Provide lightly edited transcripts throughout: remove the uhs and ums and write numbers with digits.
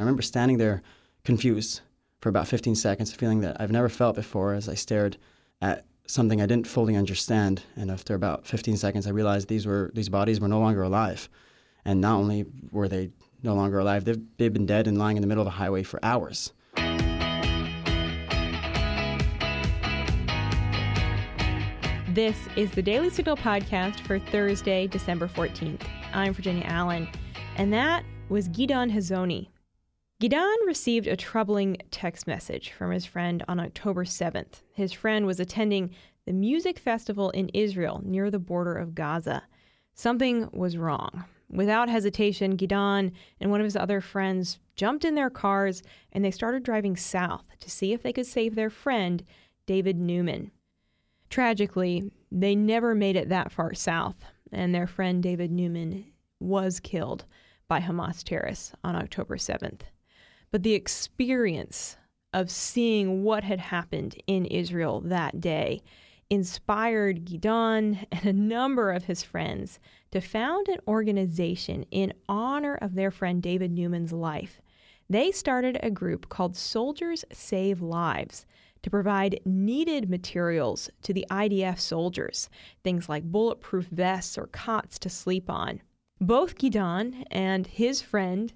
I remember standing there confused for about 15 seconds, feeling that I've never felt before as I stared at something I didn't fully understand. And after about 15 seconds, I realized these bodies were no longer alive. And not only were they no longer alive, they've been dead and lying in the middle of a highway for hours. This is the Daily Signal podcast for Thursday, December 14th. I'm Virginia Allen, and that was Gideon Hazony. Gideon received a troubling text message from his friend on October 7th. His friend was attending the music festival in Israel near the border of Gaza. Something was wrong. Without hesitation, Gideon and one of his other friends jumped in their cars and they started driving south to see if they could save their friend, David Newman. Tragically, they never made it that far south, and their friend David Newman was killed by Hamas terrorists on October 7th. But the experience of seeing what had happened in Israel that day inspired Gideon and a number of his friends to found an organization in honor of their friend David Newman's life. They started a group called Soldiers Save Lives to provide needed materials to the IDF soldiers, things like bulletproof vests or cots to sleep on. Both Gideon and his friend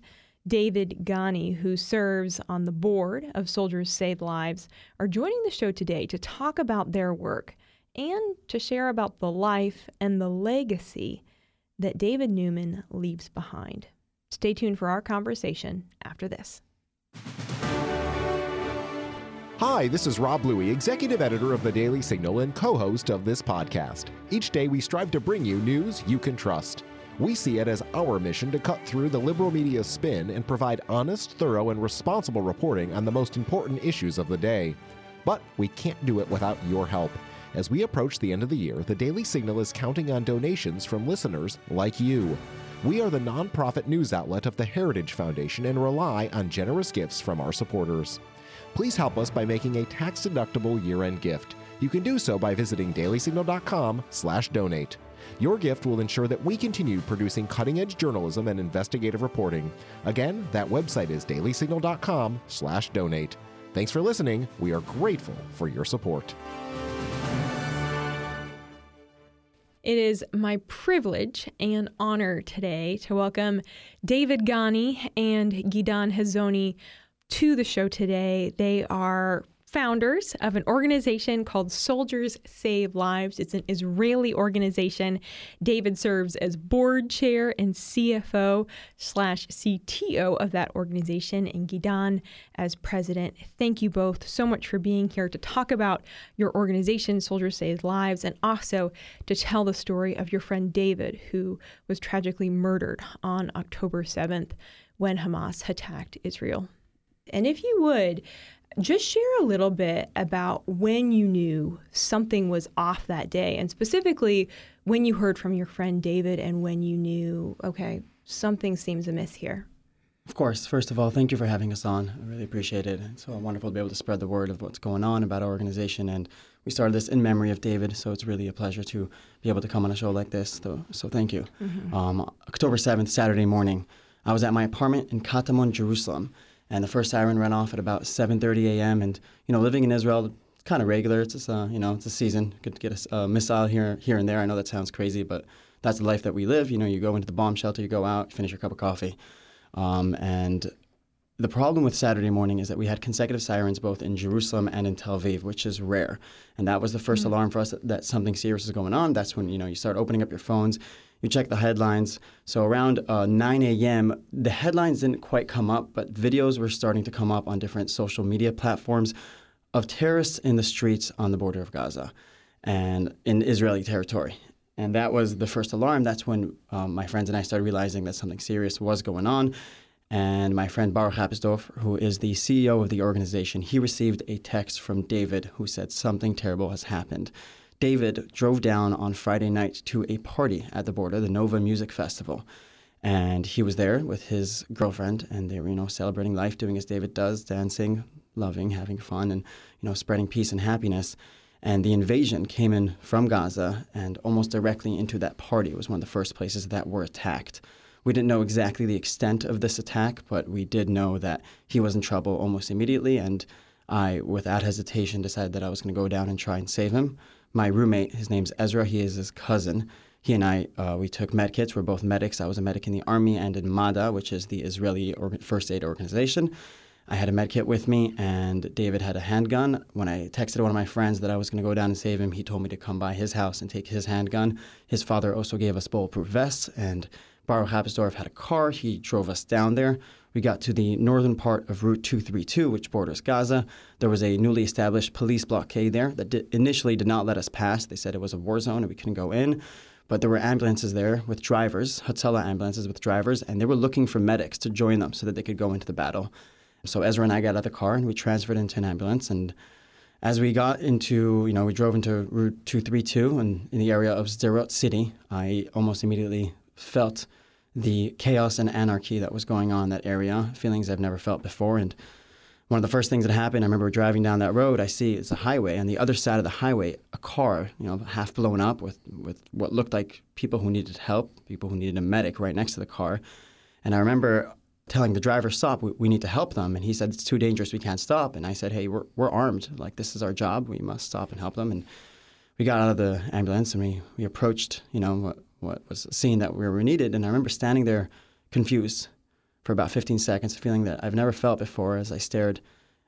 David Gani, who serves on the board of Soldiers Save Lives, are joining the show today to talk about their work and to share about the life and the legacy that David Newman leaves behind. Stay tuned for our conversation after this. Hi, this is Rob Bluey, executive editor of the Daily Signal and co-host of this podcast. Each day we strive to bring you news you can trust. We see it as our mission to cut through the liberal media spin and provide honest, thorough, and responsible reporting on the most important issues of the day. But we can't do it without your help. As we approach the end of the year, the Daily Signal is counting on donations from listeners like you. We are the nonprofit news outlet of the Heritage Foundation and rely on generous gifts from our supporters. Please help us by making a tax-deductible year-end gift. You can do so by visiting dailysignal.com/donate. Your gift will ensure that we continue producing cutting-edge journalism and investigative reporting. Again, that website is dailysignal.com/donate. Thanks for listening. We are grateful for your support. It is my privilege and honor today to welcome David Gani and Gideon Hazony to the show today. They are founders of an organization called Soldiers Save Lives. It's an Israeli organization. David serves as board chair and CFO/CTO of that organization, and Gideon as president. Thank you both so much for being here to talk about your organization, Soldiers Save Lives, and also to tell the story of your friend David, who was tragically murdered on October 7th when Hamas attacked Israel. And if you would, just share a little bit about when you knew something was off that day, and specifically when you heard from your friend David and when you knew, okay, something seems amiss here. Of course. First of all, thank you for having us on. I really appreciate it. It's so wonderful to be able to spread the word of what's going on about our organization. And we started this in memory of David, so it's really a pleasure to be able to come on a show like this. So thank you. Mm-hmm. October 7th, Saturday morning, I was at my apartment in Katamon, Jerusalem. And the first siren went off at about 7:30 a.m. And, you know, living in Israel, it's kind of regular. It's just, it's a season. Could get a missile here and there. I know that sounds crazy, but that's the life that we live. You know, you go into the bomb shelter, you go out, finish your cup of coffee. And the problem with Saturday morning is that we had consecutive sirens both in Jerusalem and in Tel Aviv, which is rare. And that was the first alarm for us that something serious is going on. That's when, you start opening up your phones. You check the headlines. So around 9 a.m., the headlines didn't quite come up, but videos were starting to come up on different social media platforms of terrorists in the streets on the border of Gaza and in Israeli territory. And that was the first alarm. That's when my friends and I started realizing that something serious was going on. And my friend Baruch Hapsdorf, who is the CEO of the organization, he received a text from David who said something terrible has happened. David drove down on Friday night to a party at the border, the Nova Music Festival. And he was there with his girlfriend, and they were, celebrating life, doing as David does, dancing, loving, having fun, and, spreading peace and happiness. And the invasion came in from Gaza and almost directly into that party. It was one of the first places that were attacked, We didn't know exactly the extent of this attack, but we did know that he was in trouble almost immediately, and I, without hesitation, decided that I was going to go down and try and save him. My roommate, his name's Ezra, he is his cousin. He and I, we took medkits. We're both medics. I was a medic in the Army and in MADA, which is the Israeli First Aid Organization. I had a medkit with me, and David had a handgun. When I texted one of my friends that I was going to go down and save him, he told me to come by his house and take his handgun. His father also gave us bulletproof vests, and Baruch Hapsdorf had a car. He drove us down there. We got to the northern part of Route 232, which borders Gaza. There was a newly established police blockade there that initially did not let us pass. They said it was a war zone and we couldn't go in. But there were ambulances there with drivers, Hatzalah ambulances with drivers, and they were looking for medics to join them so that they could go into the battle. So Ezra and I got out of the car and we transferred into an ambulance. And as we got into, we drove into Route 232 and in the area of Sderot city, I almost immediately felt the chaos and anarchy that was going on in that area, feelings I've never felt before. And one of the first things that happened, I remember driving down that road, I see it's a highway. On the other side of the highway, a car, half blown up with what looked like people who needed help, people who needed a medic right next to the car. And I remember telling the driver, stop, we need to help them. And he said, it's too dangerous, we can't stop. And I said, hey, we're armed. Like, this is our job. We must stop and help them. And we got out of the ambulance and we approached, what was a scene that we were needed. And I remember standing there confused for about 15 seconds, feeling that I've never felt before as I stared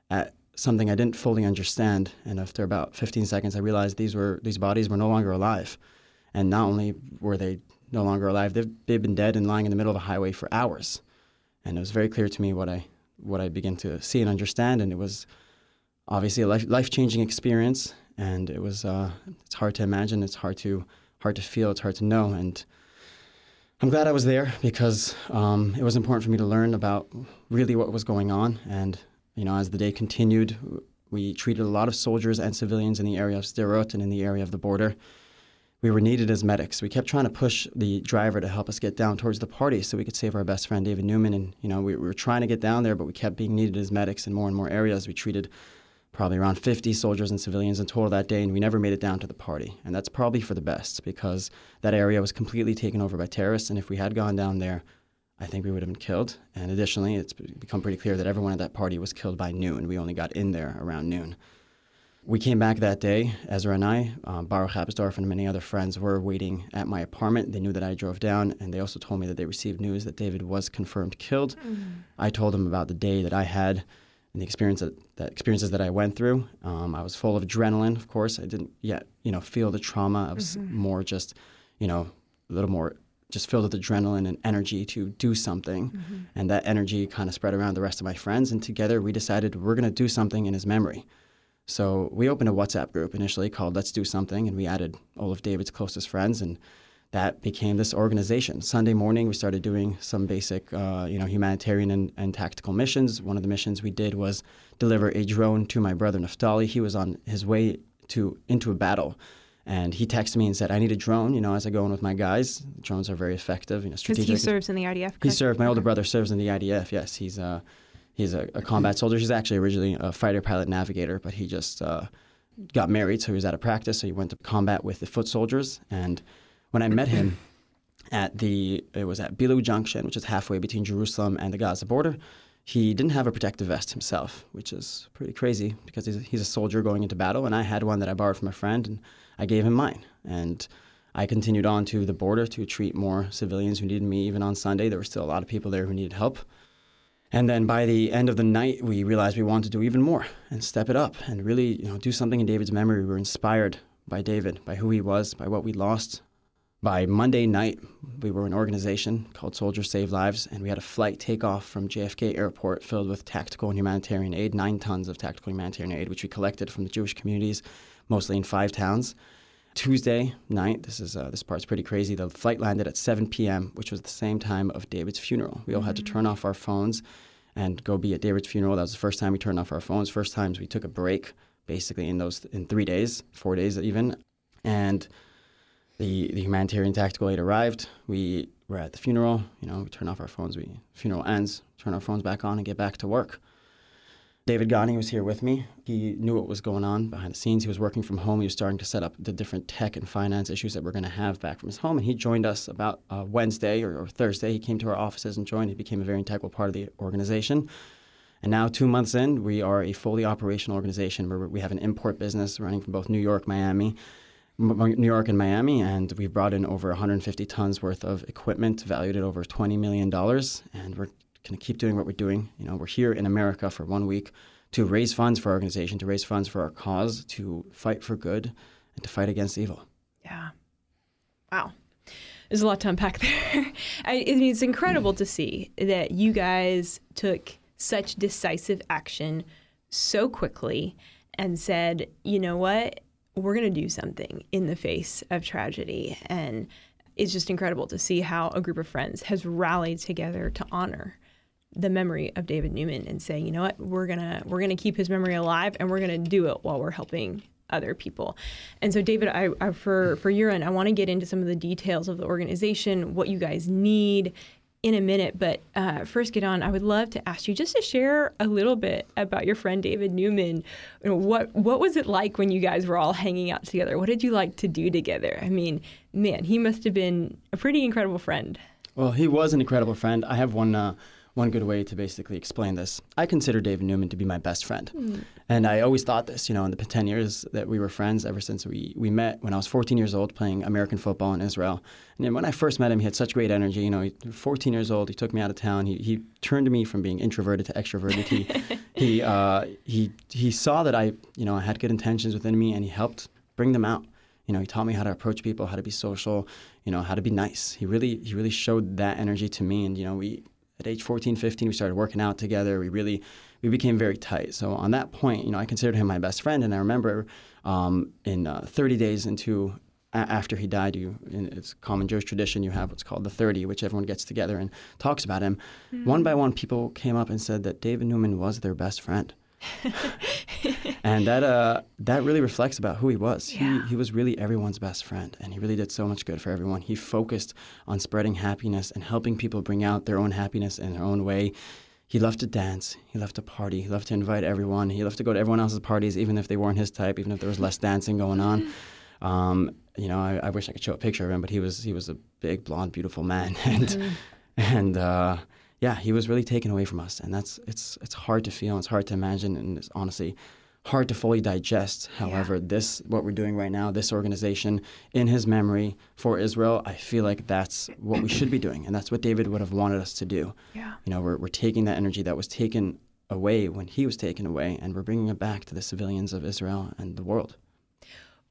at something I didn't fully understand. And after about 15 seconds, I realized these bodies were no longer alive. And not only were they no longer alive, they've been dead and lying in the middle of a highway for hours. And it was very clear to me what I began to see and understand. And it was obviously a life-changing experience. And it was it's hard to imagine. It's hard to feel. It's hard to know. And I'm glad I was there because it was important for me to learn about really what was going on. And, as the day continued, we treated a lot of soldiers and civilians in the area of Sderot and in the area of the border. We were needed as medics. We kept trying to push the driver to help us get down towards the party so we could save our best friend, David Newman. And, we were trying to get down there, but we kept being needed as medics in more and more areas. We treated probably around 50 soldiers and civilians in total that day, and we never made it down to the party. And that's probably for the best, because that area was completely taken over by terrorists, and if we had gone down there, I think we would have been killed. And additionally, it's become pretty clear that everyone at that party was killed by noon. We only got in there around noon. We came back that day, Ezra and I, Baruch Hapsdorf and many other friends were waiting at my apartment. They knew that I drove down, and they also told me that they received news that David was confirmed killed. Mm-hmm. I told them about the day that I had and the experiences that I went through. I was full of adrenaline, of course. I didn't yet, feel the trauma. I was more just, a little more just filled with adrenaline and energy to do something. Mm-hmm. And that energy kind of spread around the rest of my friends. And together we decided we're going to do something in his memory. So we opened a WhatsApp group initially called Let's Do Something. And we added all of David's closest friends. And that became this organization. Sunday morning, we started doing some basic, humanitarian and tactical missions. One of the missions we did was deliver a drone to my brother Naftali. He was on his way into a battle, and he texted me and said, "I need a drone." As I go in with my guys, drones are very effective. Strategic. Because he serves in the IDF. Correct? He served. My older brother serves in the IDF. Yes, he's a combat soldier. He's actually originally a fighter pilot navigator, but he just got married, so he was out of practice. So he went to combat with the foot soldiers. And when I met him it was at Bilu Junction, which is halfway between Jerusalem and the Gaza border. He didn't have a protective vest himself, which is pretty crazy because he's a soldier going into battle. And I had one that I borrowed from a friend, and I gave him mine. And I continued on to the border to treat more civilians who needed me. Even on Sunday, there were still a lot of people there who needed help. And then by the end of the night, we realized we wanted to do even more and step it up and really do something in David's memory. We were inspired by David, by who he was, by what we lost. By Monday night, we were an organization called Soldiers Save Lives, and we had a flight takeoff from JFK Airport filled with tactical and humanitarian aid, 9 tons of tactical humanitarian aid, which we collected from the Jewish communities, mostly in 5 towns. Tuesday night, this part's pretty crazy, the flight landed at 7 p.m., which was the same time of David's funeral. We all had to turn off our phones and go be at David's funeral. That was the first time we turned off our phones, first times we took a break, basically in 3 days, 4 days even, and The humanitarian tactical aid arrived. We were at the funeral. We turn off our phones. Funeral ends, turn our phones back on, and get back to work. David Gani was here with me. He knew what was going on behind the scenes. He was working from home. He was starting to set up the different tech and finance issues that we're going to have back from his home. And he joined us about Wednesday or Thursday. He came to our offices and joined. He became a very integral part of the organization. And now 2 months in, we are a fully operational organization where we have an import business running from both New York and Miami, and we've brought in over 150 tons worth of equipment valued at over $20 million. And we're going to keep doing what we're doing. You know, we're here in America for 1 week to raise funds for our organization, to raise funds for our cause, to fight for good, and to fight against evil. Yeah. Wow. There's a lot to unpack there. I mean, it's incredible to see that you guys took such decisive action so quickly and said, you know what, we're going to do something in the face of tragedy. And it's just incredible to see how a group of friends has rallied together to honor the memory of David Newman and say, you know what, we're gonna keep his memory alive, and we're gonna do it while we're helping other people. And so, David, I for your end, I want to get into some of the details of the organization, what you guys need, in a minute. But first, Gideon, I would love to ask you just to share a little bit about your friend David Newman. You know, what was it like when you guys were all hanging out together? What did you like to do together? I mean, man, he must have been a pretty incredible friend. Well, he was an incredible friend. I have one good way to basically explain this. I consider David Newman to be my best friend. Mm. And I always thought this, you know, in the 10 years that we were friends, ever since we met when I was 14 years old playing American football in Israel. And then when I first met him, he had such great energy. You know, he, 14 years old, he took me out of town. He turned me from being introverted to extroverted. He saw that I had good intentions within me, and he helped bring them out. You know, he taught me how to approach people, how to be social, you know, how to be nice. He really showed that energy to me. And, you know, at age 14, 15, we started working out together. We became very tight. So on that point, you know, I considered him my best friend. And I remember in 30 days after he died, it's common Jewish tradition, you have what's called the 30, which everyone gets together and talks about him. Mm. One by one, people came up and said that David Newman was their best friend. And that really reflects about who he was. Yeah. He was really everyone's best friend, and he really did so much good for everyone. He focused on spreading happiness and helping people bring out their own happiness in their own way. He loved to dance. He loved to party. He loved to invite everyone. He loved to go to everyone else's parties, even if they weren't his type, even if there was less dancing going on. You know, I wish I could show a picture of him, but he was a big, blonde, beautiful man. Yeah, he was really taken away from us, and it's hard to feel, and it's hard to imagine, and it's honestly hard to fully digest. However, what we're doing right now, this organization, in his memory for Israel, I feel like that's what we should be doing, and that's what David would have wanted us to do. Yeah. You know, we're taking that energy that was taken away when he was taken away, and we're bringing it back to the civilians of Israel and the world.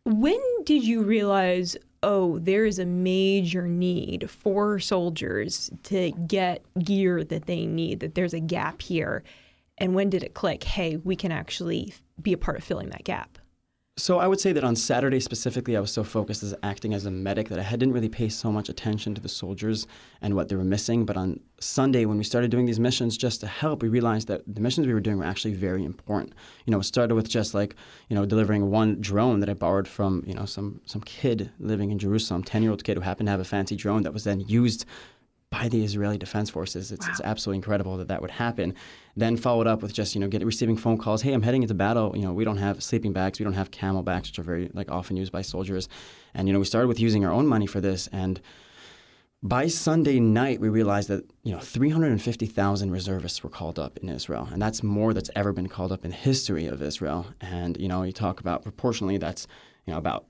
When did you realize, oh, there is a major need for soldiers to get gear that they need, that there's a gap here? And when did it click, hey, we can actually be a part of filling that gap? So I would say that on Saturday specifically, I was so focused as acting as a medic that I didn't really pay so much attention to the soldiers and what they were missing. But on Sunday, when we started doing these missions just to help, we realized that the missions we were doing were actually very important. You know, it started with just like, you know, delivering one drone that I borrowed from, you know, some kid living in Jerusalem, 10-year-old kid who happened to have a fancy drone that was then used by the Israeli Defense Forces. It's absolutely incredible that would happen. Then followed up with just, you know, receiving phone calls. Hey, I'm heading into battle. You know, we don't have sleeping bags. We don't have camel bags, which are very often used by soldiers. And, you know, we started with using our own money for this. And by Sunday night, we realized that, you know, 350,000 reservists were called up in Israel. And that's more that's ever been called up in the history of Israel. And, you know, you talk about proportionally, that's, you know, about,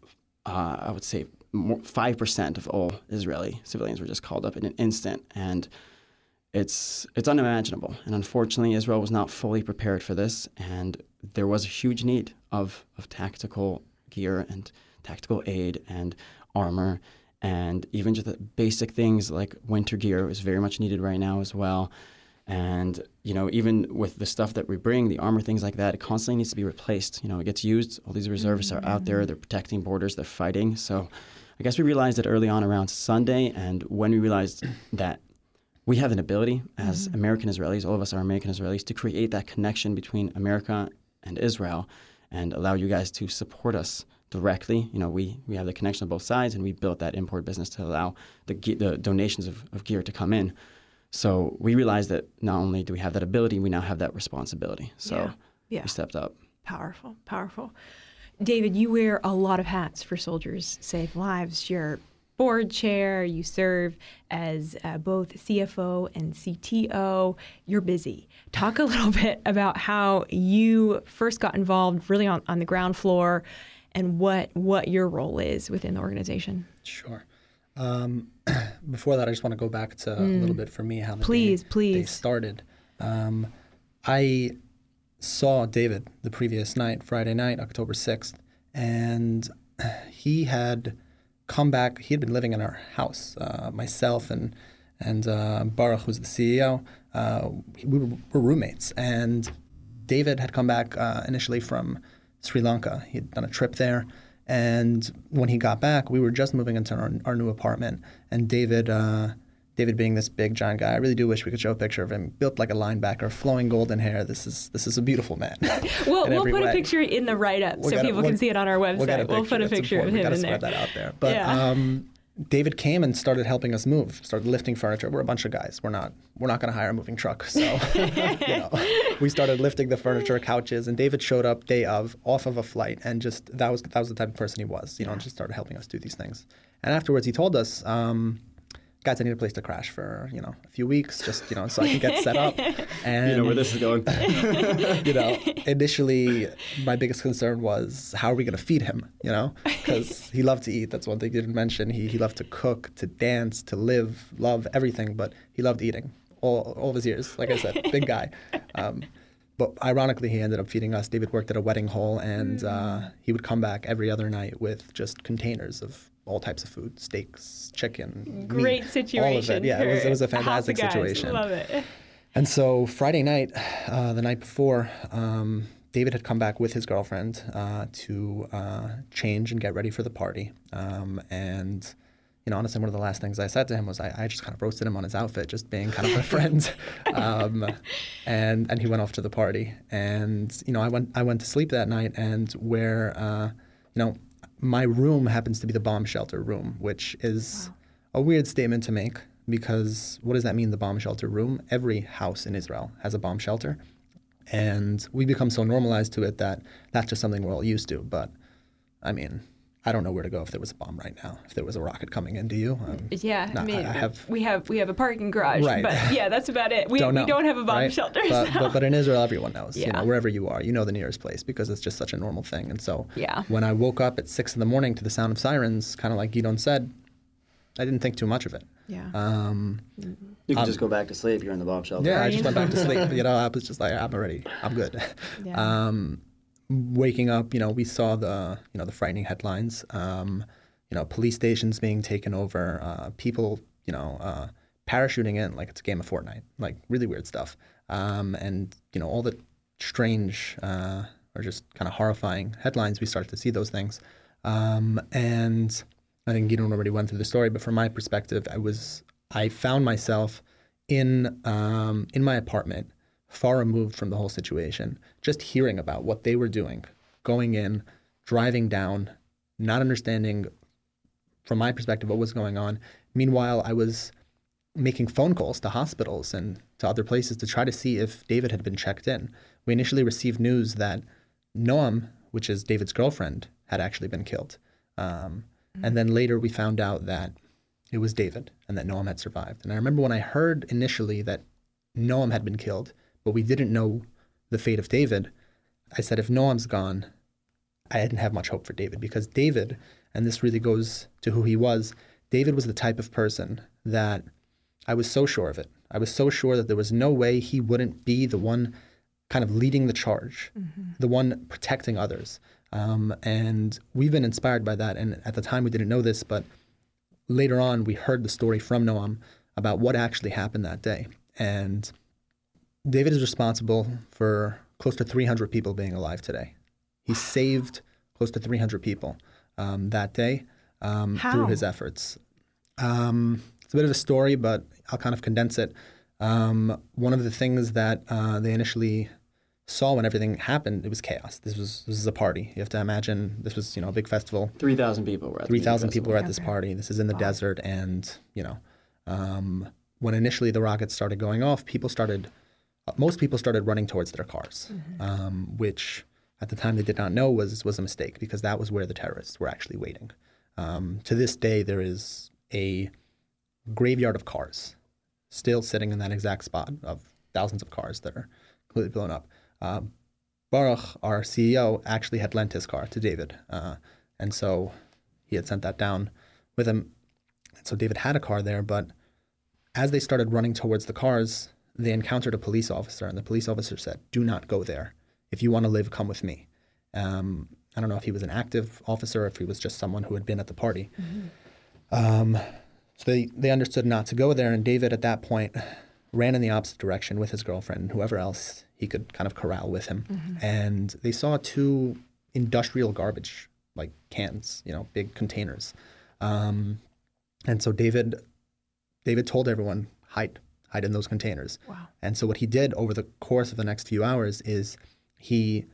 I would say, 5% of all Israeli civilians were just called up in an instant, and it's unimaginable. And unfortunately, Israel was not fully prepared for this, and there was a huge need of tactical gear and tactical aid and armor, and even just the basic things like winter gear is very much needed right now as well. And, you know, even with the stuff that we bring, the armor, things like that, it constantly needs to be replaced. You know, it gets used. All these reservists are out there. They're protecting borders. They're fighting. So I guess we realized it early on around Sunday. And when we realized that we have an ability as American Israelis, all of us are American Israelis, to create that connection between America and Israel and allow you guys to support us directly. You know, we have the connection on both sides, and we built that import business to allow the donations of gear to come in. So we realized that not only do we have that ability, we now have that responsibility. So Yeah. We stepped up. Powerful, powerful. David, you wear a lot of hats for Soldiers Save Lives. You're board chair, you serve as both CFO and CTO. You're busy. Talk a little bit about how you first got involved really on the ground floor and what your role is within the organization. Sure. Before that, I just want to go back to a little bit for me how they started. I saw David the previous night, Friday night, October 6th, and he had come back. He had been living in our house, myself and Baruch, who's the CEO. We were roommates, and David had come back initially from Sri Lanka. He had done a trip there, and when he got back, we were just moving into our new apartment. And David being this big, giant guy, I really do wish we could show a picture of him. Built like a linebacker, flowing golden hair. This is a beautiful man. We'll put a picture in the write-up so people can see it on our website. We'll put a picture of him in there. We got to spread that out there. But yeah. David came and started helping us move, started lifting furniture. We're a bunch of guys. We're not going to hire a moving truck. So we started lifting the furniture, couches, and David showed up day of, off of a flight, and just that was the type of person he was, and just started helping us do these things. And afterwards, he told us, guys, I need a place to crash for, a few weeks, just, so I can get set up. And you know where this is going. Initially, my biggest concern was, how are we going to feed him, Because he loved to eat. That's one thing you didn't mention. He loved to cook, to dance, to love everything, but he loved eating all of his years. Like I said, big guy. But ironically, he ended up feeding us. David worked at a wedding hall, and he would come back every other night with just containers of all types of food, steaks, chicken, great meat, situation. All of it. Yeah, it was a fantastic situation. Love it. And so Friday night, the night before, David had come back with his girlfriend to change and get ready for the party. And honestly, one of the last things I said to him was, I just kind of roasted him on his outfit, just being kind of a friend. And he went off to the party. And I went to sleep that night, and where my room happens to be the bomb shelter room, which is a weird statement to make, because what does that mean, the bomb shelter room? Every house in Israel has a bomb shelter, and we become so normalized to it that that's just something we're all used to. But, I don't know where to go if there was a bomb right now, if there was a rocket coming in. Do you? We have a parking garage, right. But that's about it. We don't have a bomb shelter. But in Israel, everyone knows, wherever you are, the nearest place, because it's just such a normal thing. And so when I woke up at 6 a.m. to the sound of sirens, kind of like Gideon said, I didn't think too much of it. Yeah. You can just go back to sleep. You're in the bomb shelter. Yeah, I just went back to sleep. I was just like, I'm good. Yeah. Waking up, we saw the frightening headlines, police stations being taken over, people, parachuting in like it's a game of Fortnite, like really weird stuff. And, all the strange or just kind of horrifying headlines, we start to see those things. And I think Gideon already went through the story, but from my perspective, I found myself in my apartment, far removed from the whole situation, just hearing about what they were doing, going in, driving down, not understanding from my perspective what was going on. Meanwhile, I was making phone calls to hospitals and to other places to try to see if David had been checked in. We initially received news that Noam, which is David's girlfriend, had actually been killed. And then later we found out that it was David and that Noam had survived. And I remember when I heard initially that Noam had been killed, but we didn't know the fate of David, I said, if Noam's gone, I didn't have much hope for David, because David, and this really goes to who he was, David was the type of person that I was so sure of it. I was so sure that there was no way he wouldn't be the one kind of leading the charge, the one protecting others. And we've been inspired by that. And at the time we didn't know this, but later on we heard the story from Noam about what actually happened that day. And David is responsible for close to 300 people being alive today. He saved close to 300 people that day through his efforts. It's a bit of a story, but I'll kind of condense it. One of the things that they initially saw when everything happened, it was chaos. This was a party. You have to imagine this was a big festival. 3,000 people were at 3,000 people were at this party. This is in the desert, and when initially the rockets started going off, people started most people started running towards their cars, mm-hmm. Which at the time they did not know was a mistake, because that was where the terrorists were actually waiting. To this day, there is a graveyard of cars still sitting in that exact spot of thousands of cars that are completely blown up. Baruch, our CEO, actually had lent his car to David, and so he had sent that down with him. And so David had a car there, but as they started running towards the cars, they encountered a police officer, and the police officer said, "Do not go there. If you want to live, come with me." I don't know if he was an active officer or if he was just someone who had been at the party. Mm-hmm. So they understood not to go there, and David at that point ran in the opposite direction with his girlfriend and whoever else he could kind of corral with him. Mm-hmm. And they saw two industrial garbage, like cans, big containers. And so David told everyone, hide in those containers. Wow. And so what he did over the course of the next few hours is he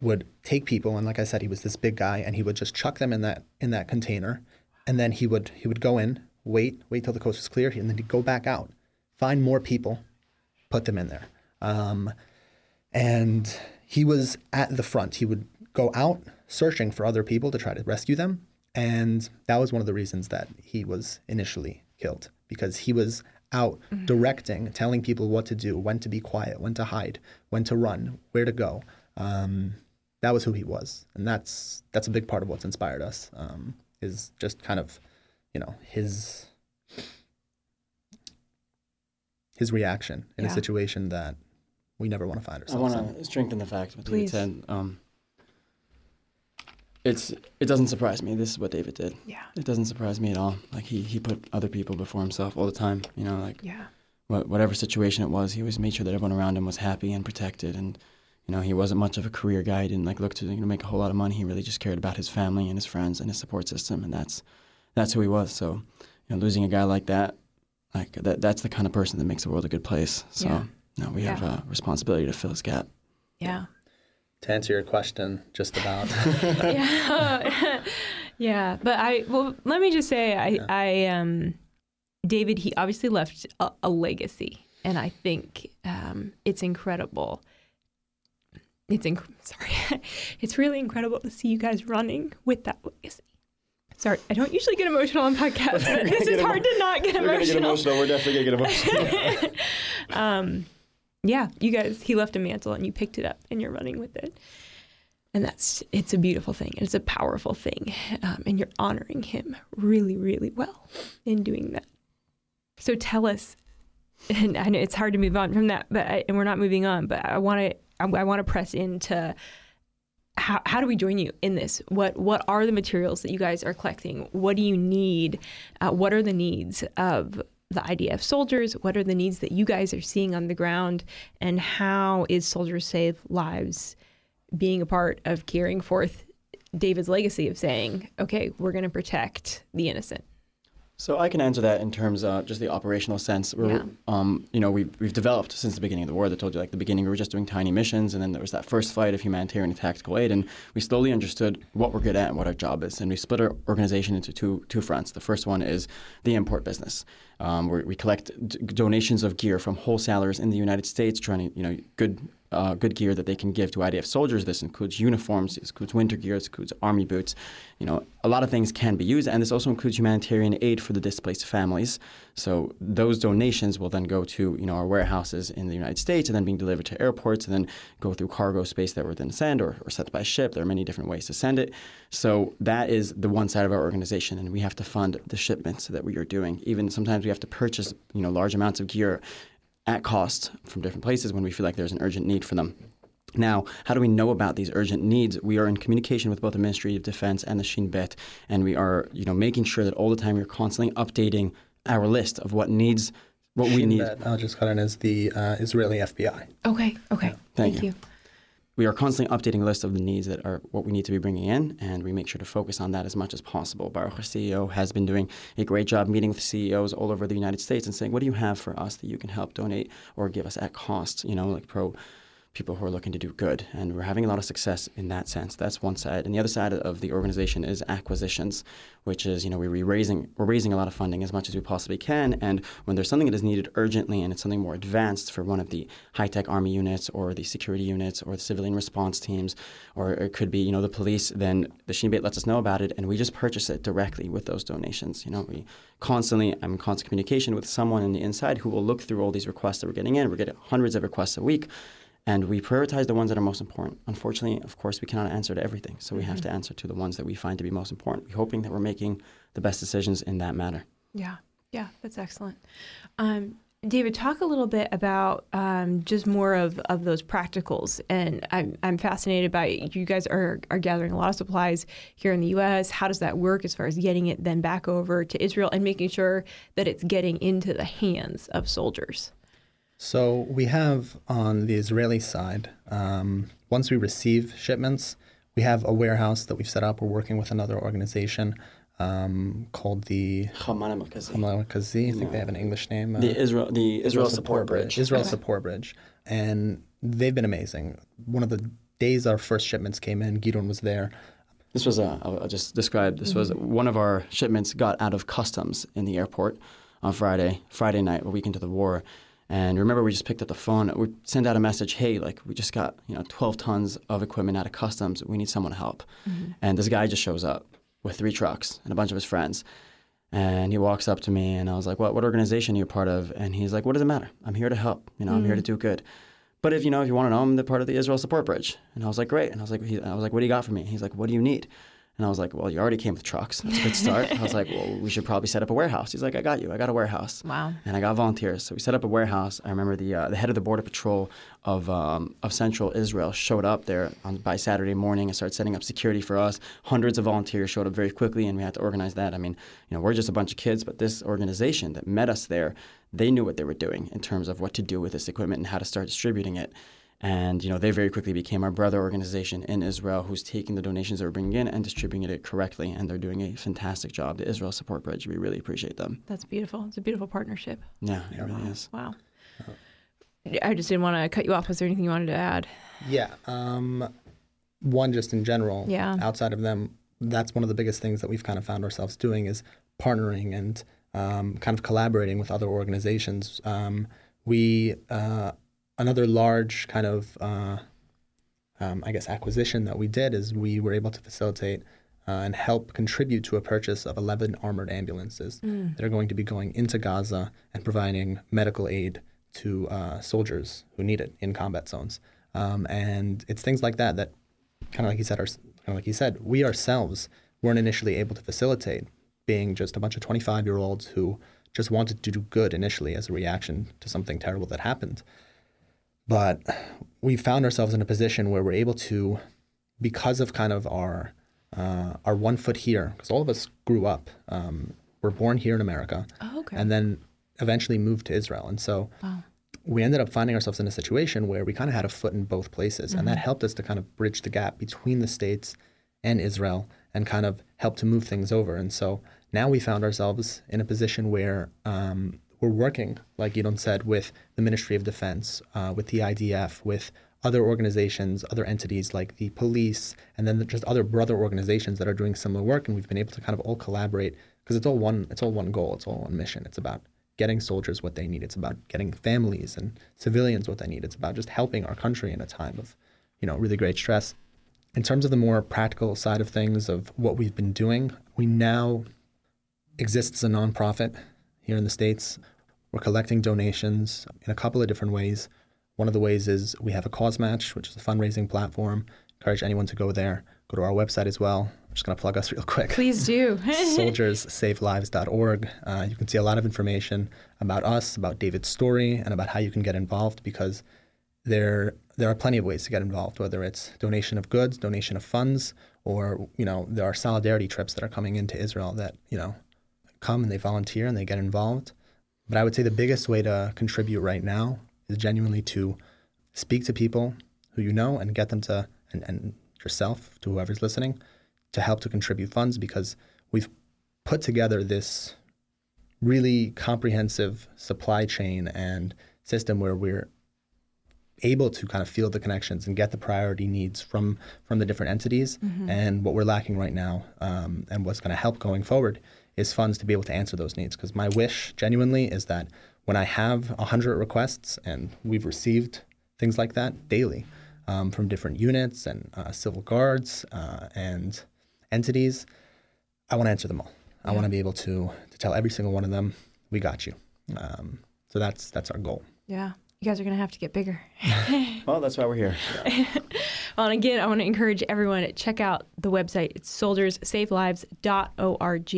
would take people, and like I said, he was this big guy, and he would just chuck them in that container, and then he would go in, wait till the coast was clear, and then he'd go back out, find more people, put them in there. And he was at the front. He would go out searching for other people to try to rescue them, and that was one of the reasons that he was initially killed, because he was out mm-hmm. directing, telling people what to do, when to be quiet, when to hide, when to run, where to go. That was who he was, and that's a big part of what's inspired us, is just kind of, his reaction in a situation that we never want to find ourselves in. I want to strengthen the fact what David said. It doesn't surprise me. This is what David did. Yeah. It doesn't surprise me at all. Like he put other people before himself all the time. Whatever situation it was, he always made sure that everyone around him was happy and protected. And he wasn't much of a career guy. He didn't look to make a whole lot of money. He really just cared about his family and his friends and his support system, and that's who he was. So losing a guy like that, that's the kind of person that makes the world a good place. So we have a responsibility to fill his gap. Yeah. To answer your question, just about. But let me just say, David, he obviously left a legacy, and I think it's incredible. It's really incredible to see you guys running with that legacy. Sorry, I don't usually get emotional on podcasts, but this is hard to not get emotional. We're definitely going to get emotional. You guys, he left a mantle and you picked it up and you're running with it. And it's a beautiful thing. It's a powerful thing. And you're honoring him really, really well in doing that. So tell us, and I know it's hard to move on from that, and we're not moving on, but I want to press into how do we join you in this? What are the materials that you guys are collecting? What do you need? What are the needs of the IDF soldiers? What are the needs that you guys are seeing on the ground? And how is Soldiers Save Lives being a part of carrying forth David's legacy of saying, okay, we're going to protect the innocent? So I can answer that in terms of just the operational sense. We've developed since the beginning of the war. I told you, the beginning, we were just doing tiny missions, and then there was that first flight of humanitarian and tactical aid, and we slowly understood what we're good at and what our job is. And we split our organization into two fronts. The first one is the import business. We collect donations of gear from wholesalers in the United States, trying to, good gear that they can give to IDF soldiers. This includes uniforms, this includes winter gear, this includes army boots. A lot of things can be used, and this also includes humanitarian aid for the displaced families. So those donations will then go to our warehouses in the United States, and then being delivered to airports, and then go through cargo space that we're then sent or sent by ship. There are many different ways to send it. So that is the one side of our organization, and we have to fund the shipments that we are doing. Even sometimes we have to purchase large amounts of gear at cost from different places when we feel like there's an urgent need for them. Now, how do we know about these urgent needs? We are in communication with both the Ministry of Defense and the Shin Bet, and we are, making sure that all the time we're constantly updating our list of what needs, what we need. Shin Bet, I'll just cut in as the Israeli FBI. Okay. Yeah. Thank you. We are constantly updating a list of the needs that are what we need to be bringing in, and we make sure to focus on that as much as possible. Baruch, our CEO, has been doing a great job meeting with CEOs all over the United States and saying, what do you have for us that you can help donate or give us at cost, people who are looking to do good. And we're having a lot of success in that sense. That's one side. And the other side of the organization is acquisitions, which is, you know, we're raising a lot of funding as much as we possibly can. And when there's something that is needed urgently and it's something more advanced for one of the high-tech army units or the security units or the civilian response teams, or it could be, you know, the police, then the Shin Bet lets us know about it and we just purchase it directly with those donations. You know, I'm in constant communication with someone on the inside who will look through all these requests that we're getting in. We're getting hundreds of requests a week. And we prioritize the ones that are most important. Unfortunately, of course, we cannot answer to everything. So we have to answer to the ones that we find to be most important. We're hoping that we're making the best decisions in that matter. Yeah, that's excellent. David, talk a little bit about just more of those practicals. And I'm fascinated by it. You guys are gathering a lot of supplies here in the U.S. How does that work as far as getting it then back over to Israel and making sure that it's getting into the hands of soldiers? So we have on the Israeli side, once we receive shipments, we have a warehouse that we've set up. We're working with another organization called the Hamana Merkazi. I think they have an English name. The Israel Support Bridge. Support Bridge. And they've been amazing. One of the days our first shipments came in, Gideon was there. This was one of our shipments got out of customs in the airport on Friday night, a week into the war. And remember, we just picked up the phone. We sent out a message, hey, like, we just got, 12 tons of equipment out of customs. We need someone to help. Mm-hmm. And this guy just shows up with 3 trucks and a bunch of his friends. And he walks up to me, and I was like, what organization are you a part of? And he's like, what does it matter? I'm here to help. I'm here to do good. But if you want to know, I'm the part of the Israel Support Bridge. And I was like, great. And I was like, what do you got for me? And he's like, what do you need? And I was like, well, you already came with trucks. That's a good start. I was like, well, we should probably set up a warehouse. He's like, I got you. I got a warehouse. Wow. And I got volunteers. So we set up a warehouse. I remember the head of the border patrol of Central Israel showed up there by Saturday morning and started setting up security for us. Hundreds of volunteers showed up very quickly, and we had to organize that. We're just a bunch of kids, but this organization that met us there, they knew what they were doing in terms of what to do with this equipment and how to start distributing it. And, they very quickly became our brother organization in Israel who's taking the donations that we're bringing in and distributing it correctly. And they're doing a fantastic job. The Israel Support Bridge, we really appreciate them. That's beautiful. It's a beautiful partnership. Yeah, it really is. Wow. I just didn't want to cut you off. Was there anything you wanted to add? Yeah. One, just in general, outside of them, that's one of the biggest things that we've kind of found ourselves doing is partnering and kind of collaborating with other organizations. Another large kind of, acquisition that we did is we were able to facilitate and help contribute to a purchase of 11 armored ambulances that are going to be going into Gaza and providing medical aid to soldiers who need it in combat zones. And it's things like that kind of like he said, we ourselves weren't initially able to facilitate, being just a bunch of 25-year-olds who just wanted to do good initially as a reaction to something terrible that happened. But we found ourselves in a position where we're able to, because of kind of our one foot here, because all of us grew up, we're born here in America, and then eventually moved to Israel. And so we ended up finding ourselves in a situation where we kind of had a foot in both places, and that helped us to kind of bridge the gap between the States and Israel and kind of help to move things over. And so now we found ourselves in a position where we're working, like Gideon said, with the Ministry of Defense, with the IDF, with other organizations, other entities like the police, and then just other brother organizations that are doing similar work. And we've been able to kind of all collaborate because it's all one goal. It's all one mission. It's about getting soldiers what they need. It's about getting families and civilians what they need. It's about just helping our country in a time of, really great stress. In terms of the more practical side of things of what we've been doing, we now exist as a nonprofit here in the States. We're collecting donations in a couple of different ways. One of the ways is we have a cause match, which is a fundraising platform. Encourage anyone to go there. Go to our website as well. I'm just going to plug us real quick. Please do. SoldirsSaveLives.org. You can see a lot of information about us, about David's story, and about how you can get involved, because there are plenty of ways to get involved, whether it's donation of goods, donation of funds, or, there are solidarity trips that are coming into Israel that, come and they volunteer and they get involved. But I would say the biggest way to contribute right now is genuinely to speak to people who and get them to, and yourself, to whoever's listening, to help to contribute funds, because we've put together this really comprehensive supply chain and system where we're able to kind of feel the connections and get the priority needs from the different entities. Mm-hmm. And what we're lacking right now, and what's going to help going forward, is funds to be able to answer those needs. Because my wish genuinely is that when I have 100 requests, and we've received things like that daily from different units and civil guards and entities, I want to answer them all. Yeah. I want to be able to tell every single one of them, we got you. So that's our goal. Yeah. You guys are going to have to get bigger. Well, that's why we're here. Yeah. Well, and again, I want to encourage everyone to check out the website. It's soldierssavelives.org.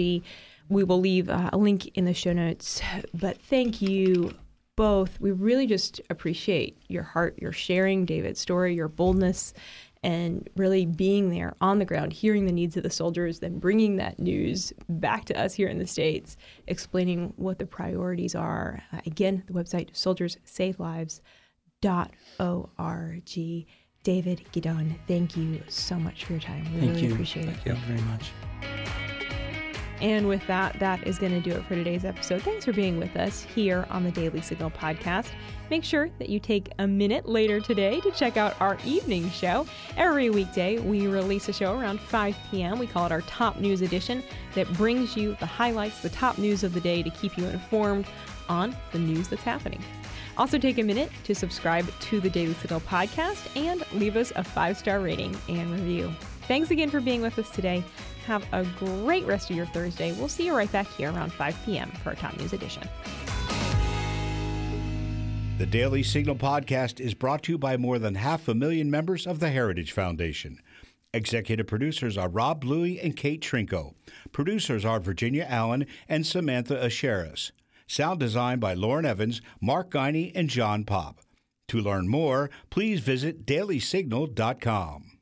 We will leave a link in the show notes. But thank you both. We really just appreciate your heart, your sharing David's story, your boldness, and really being there on the ground, hearing the needs of the soldiers, then bringing that news back to us here in the States, explaining what the priorities are. Again, the website, soldiersSaveLives.org. David, Gideon, thank you so much for your time. We really appreciate it. Thank you very much. And with that, that is going to do it for today's episode. Thanks for being with us here on the Daily Signal podcast. Make sure that you take a minute later today to check out our evening show. Every weekday, we release a show around 5 p.m. We call it our Top News Edition that brings you the highlights, the top news of the day to keep you informed on the news that's happening. Also, take a minute to subscribe to the Daily Signal podcast and leave us a 5-star rating and review. Thanks again for being with us today. Have a great rest of your Thursday. We'll see you right back here around 5 p.m. for our Top News Edition. The Daily Signal podcast is brought to you by more than 500,000 members of the Heritage Foundation. Executive producers are Rob Bluey and Kate Trinko. Producers are Virginia Allen and Samantha Asheris. Sound design by Lauren Evans, Mark Guiney, and John Pop. To learn more, please visit dailysignal.com.